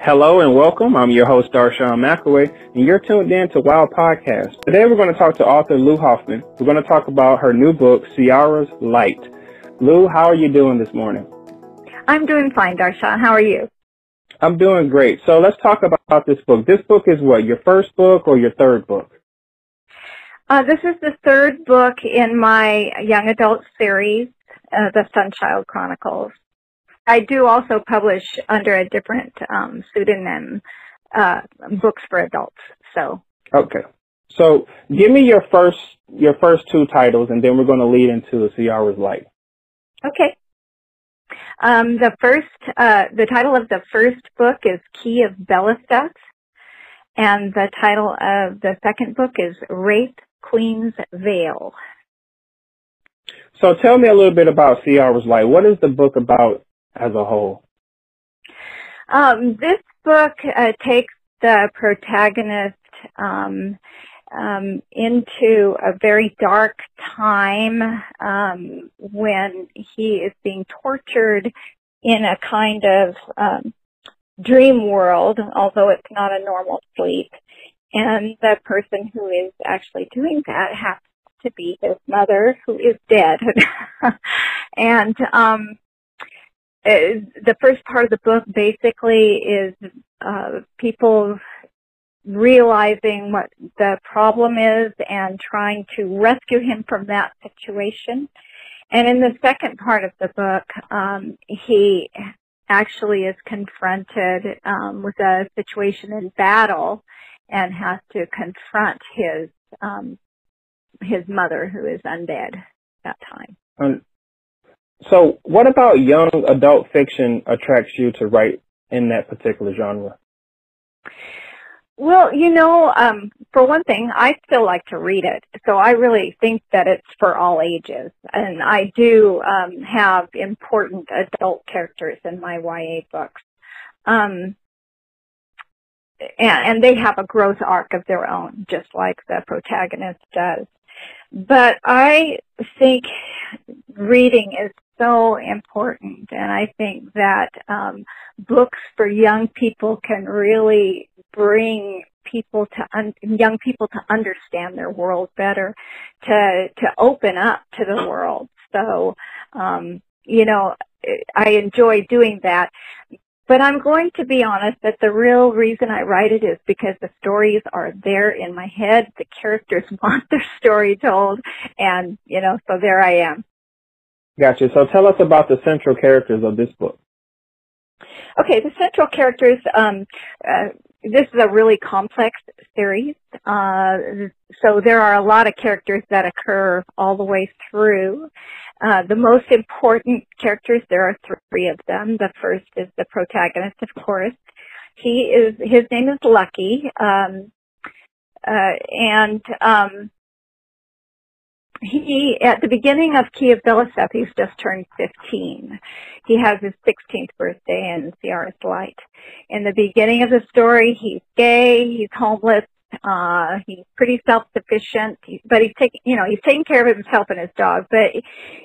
Hello and welcome. I'm your host, Darshawn McAway, and you're tuned in to Wild Podcast. Today we're going to talk to author Lou Hoffman. We're going to talk about her new book, Ciara's Light. Lou, how are you doing this morning? I'm doing fine, Darshawn. How are you? I'm doing great. So let's talk about this book. This book is what, your first book or your third book? This is the third book in my young adult series, The Sunchild Chronicles. I do also publish under a different pseudonym books for adults. So okay, so give me your first two titles, and then we're going to lead into Ciara's Light. Okay. The title of the first book is Key of Behliseth, and the title of the second book is Wraith Queen's Veil. So tell me a little bit about Ciara's Light. What is the book about as a whole? This book takes the protagonist into a very dark time when he is being tortured in a kind of dream world, although it's not a normal sleep. And the person who is actually doing that happens to be his mother, who is dead. And the first part of the book basically is people realizing what the problem is and trying to rescue him from that situation. And in the second part of the book, he actually is confronted with a situation in battle and has to confront his mother, who is undead at that time. So what about young adult fiction attracts you to write in that particular genre? Well, you know, for one thing, I still like to read it. So I really think that it's for all ages. And I do have important adult characters in my YA books. And they have a growth arc of their own, just like the protagonist does. But I think reading is so important, and I think that books for young people can really bring people to young people to understand their world better, to open up to the world. So, you know, I enjoy doing that. But I'm going to be honest that the real reason I write it is because the stories are there in my head. The characters want their story told, and, you know, so there I am. Gotcha. So tell us about the central characters of this book. Okay, the central characters, this is a really complex series. So there are a lot of characters that occur all the way through. The most important characters, there are three of them. The first is the protagonist, of course. His name is Lucky, he, at the beginning of Key of Behliseth, he's just turned 15. He has his 16th birthday in Ciara's Light. In the beginning of the story, he's gay, he's homeless, he's pretty self-sufficient, but he's taking care of himself and his dog, but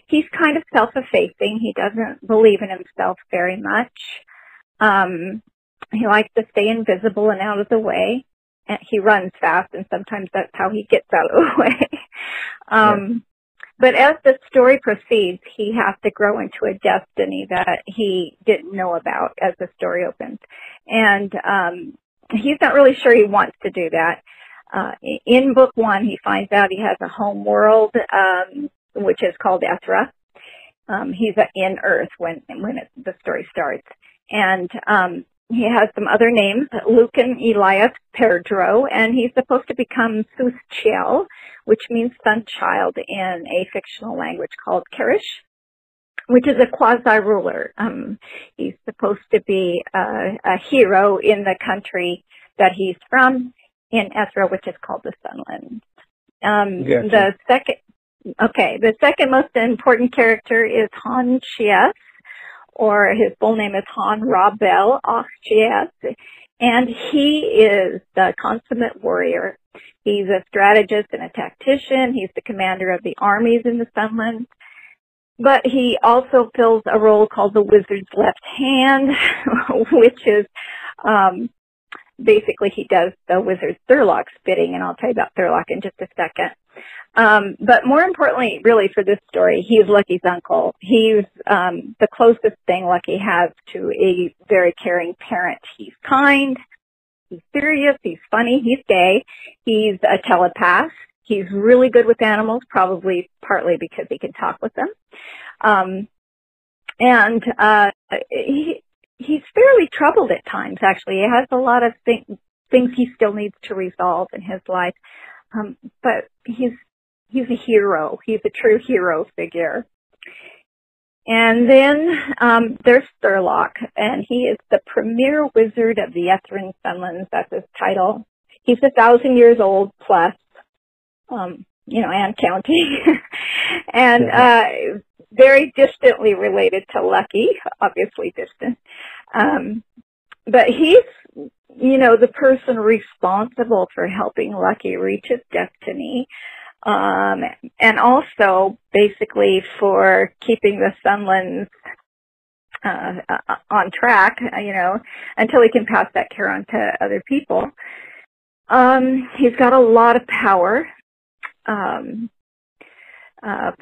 he's kind of self-effacing. He doesn't believe in himself very much. He likes to stay invisible and out of the way. And he runs fast, and sometimes that's how he gets out of the way. But as the story proceeds, he has to grow into a destiny that he didn't know about as the story opens. And he's not really sure he wants to do that. In book one, he finds out he has a home world, which is called Ezra. He's in Earth when the story starts. And he has some other names, Lucan Elias Perdro, and he's supposed to become Suschiel, which means sun child in a fictional language called Kerish, which is a quasi-ruler. He's supposed to be a hero in the country that he's from, in Ezra, which is called the Sunland. Gotcha. The second most important character is Han Chia, or his full name is Han Rabel Ochsias, and he is the consummate warrior. He's a strategist and a tactician. He's the commander of the armies in the Sunlands. But he also fills a role called the Wizard's Left Hand, which is basically he does the Wizard Thurlock's bidding, and I'll tell you about Thurlock in just a second. But more importantly, really, for this story, he's Lucky's uncle. He's the closest thing Lucky has to a very caring parent. He's kind, he's serious, he's funny, he's gay, he's a telepath. He's really good with animals, probably partly because he can talk with them. He's fairly troubled at times, actually. He has a lot of things he still needs to resolve in his life. But he's a hero. He's a true hero figure. And then there's Sirlock, and he is the premier wizard of the Etherin Sunlands. That's his title. He's 1,000 years old plus. You know, and county, and very distantly related to Lucky, obviously distant. But he's, you know, the person responsible for helping Lucky reach his destiny, and also basically for keeping the Sunlands on track, you know, until he can pass that care on to other people. He's got a lot of power.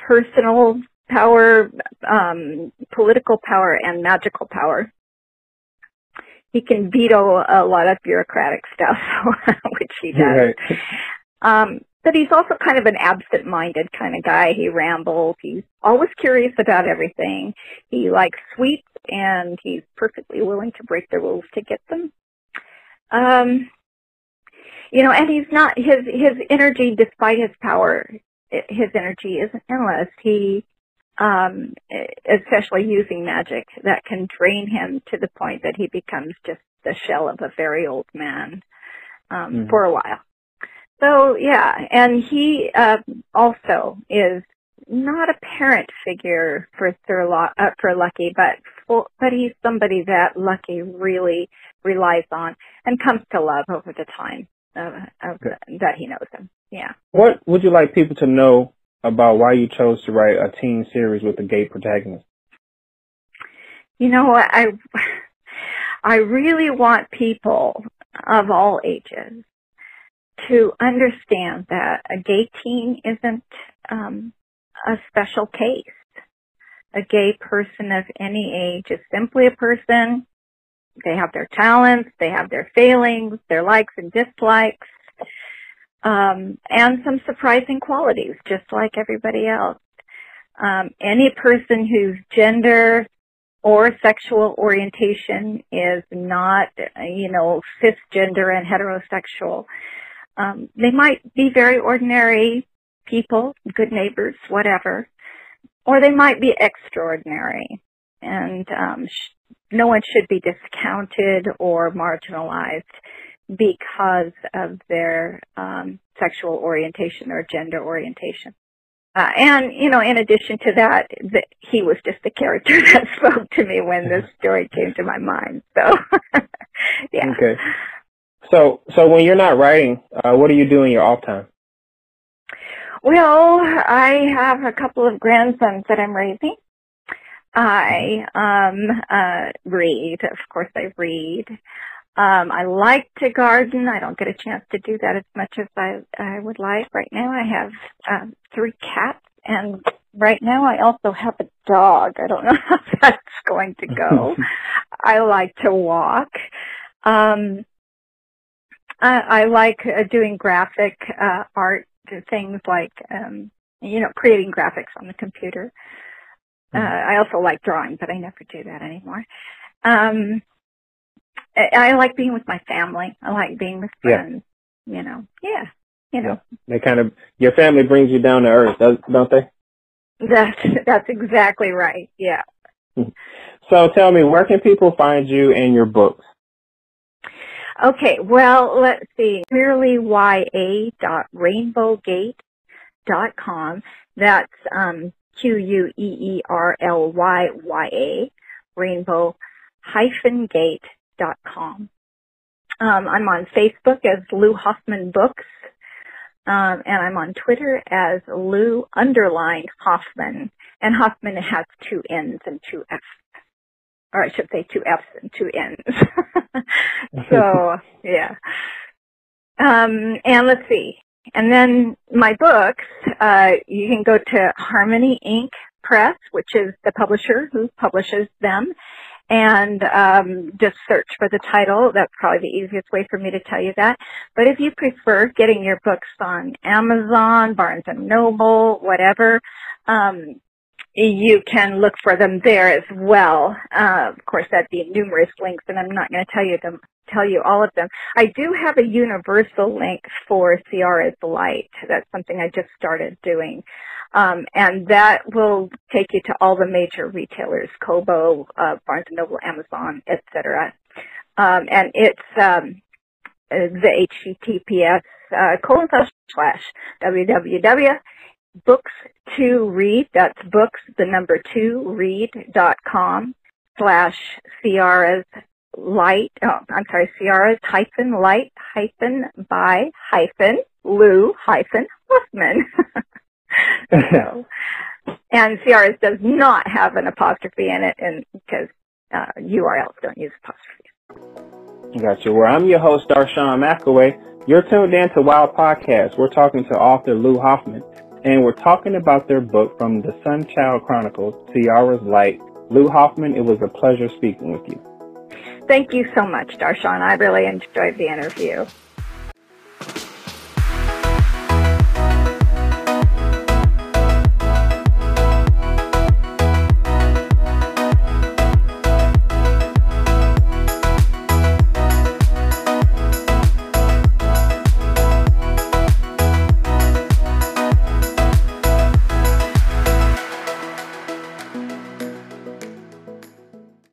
Personal power, political power, and magical power. He can veto a lot of bureaucratic stuff, which he does. Right. But he's also kind of an absent-minded kind of guy. He rambles. He's always curious about everything. He likes sweets, and he's perfectly willing to break the rules to get them. You know, and he's not, his energy, despite his power, his energy isn't endless. He, especially using magic, that can drain him to the point that he becomes just the shell of a very old man, for a while. So, yeah, and he, also is not a parent figure for Lucky, but he's somebody that Lucky really relies on and comes to love over the time. That he knows him. Yeah. What would you like people to know about why you chose to write a teen series with a gay protagonist? You know, I really want people of all ages to understand that a gay teen isn't a special case. A gay person of any age is simply a person. They have their talents, they have their failings, their likes and dislikes, and some surprising qualities, just like everybody else. Any person whose gender or sexual orientation is not, you know, cisgender and heterosexual, they might be very ordinary people, good neighbors, whatever, or they might be extraordinary. And no one should be discounted or marginalized because of their sexual orientation or gender orientation. And, you know, in addition to that, he was just the character that spoke to me when this story came to my mind. So, yeah. Okay. So when you're not writing, what do you do in your off time? Well, I have a couple of grandsons that I'm raising. I read. Of course I read. I like to garden. I don't get a chance to do that as much as I would like. Right now I have 3 cats, and right now I also have a dog. I don't know how that's going to go. I like to walk. I like doing graphic art, things like, you know, creating graphics on the computer. I also like drawing, but I never do that anymore. I like being with my family. I like being with friends. Yeah. You know, yeah, you know. Yeah. They kind of, your family brings you down to earth, don't they? That's exactly right. Yeah. So tell me, where can people find you and your books? Okay, well, let's see. Queerlyya.Rainbowgate.com. That's Queerlyya, rainbow-gate.com. I'm on Facebook as Lou Hoffman Books. and I'm on Twitter as Lou_Hoffman, and Hoffman has 2 N's and 2 F's. Or I should say 2 F's and 2 N's. So, yeah. And let's see. And then my books, you can go to Harmony Ink Press, which is the publisher who publishes them, and just search for the title. That's probably the easiest way for me to tell you that. But if you prefer getting your books on Amazon, Barnes & Noble, whatever, you can look for them there as well. Of course, that'd be numerous links, and I'm not going to tell you all of them. I do have a universal link for Ciara's Light. That's something I just started doing. And that will take you to all the major retailers, Kobo, Barnes & Noble, Amazon, etc. And it's the HTTPS / www.books2read, that's books, the number 2read.com / Ciara's Light, oh, I'm sorry, Ciara's-Light-by-Lou-Hoffman. So, and Ciara's does not have an apostrophe in it, and because URLs don't use apostrophes. Gotcha. Well, I'm your host, Darshawn McAway. You're tuned in to Wild Podcast. We're talking to author Lou Hoffman, and we're talking about their book from The Sunchild Chronicles, Ciara's Light. Lou Hoffman, it was a pleasure speaking with you. Thank you so much, Darshawn. I really enjoyed the interview.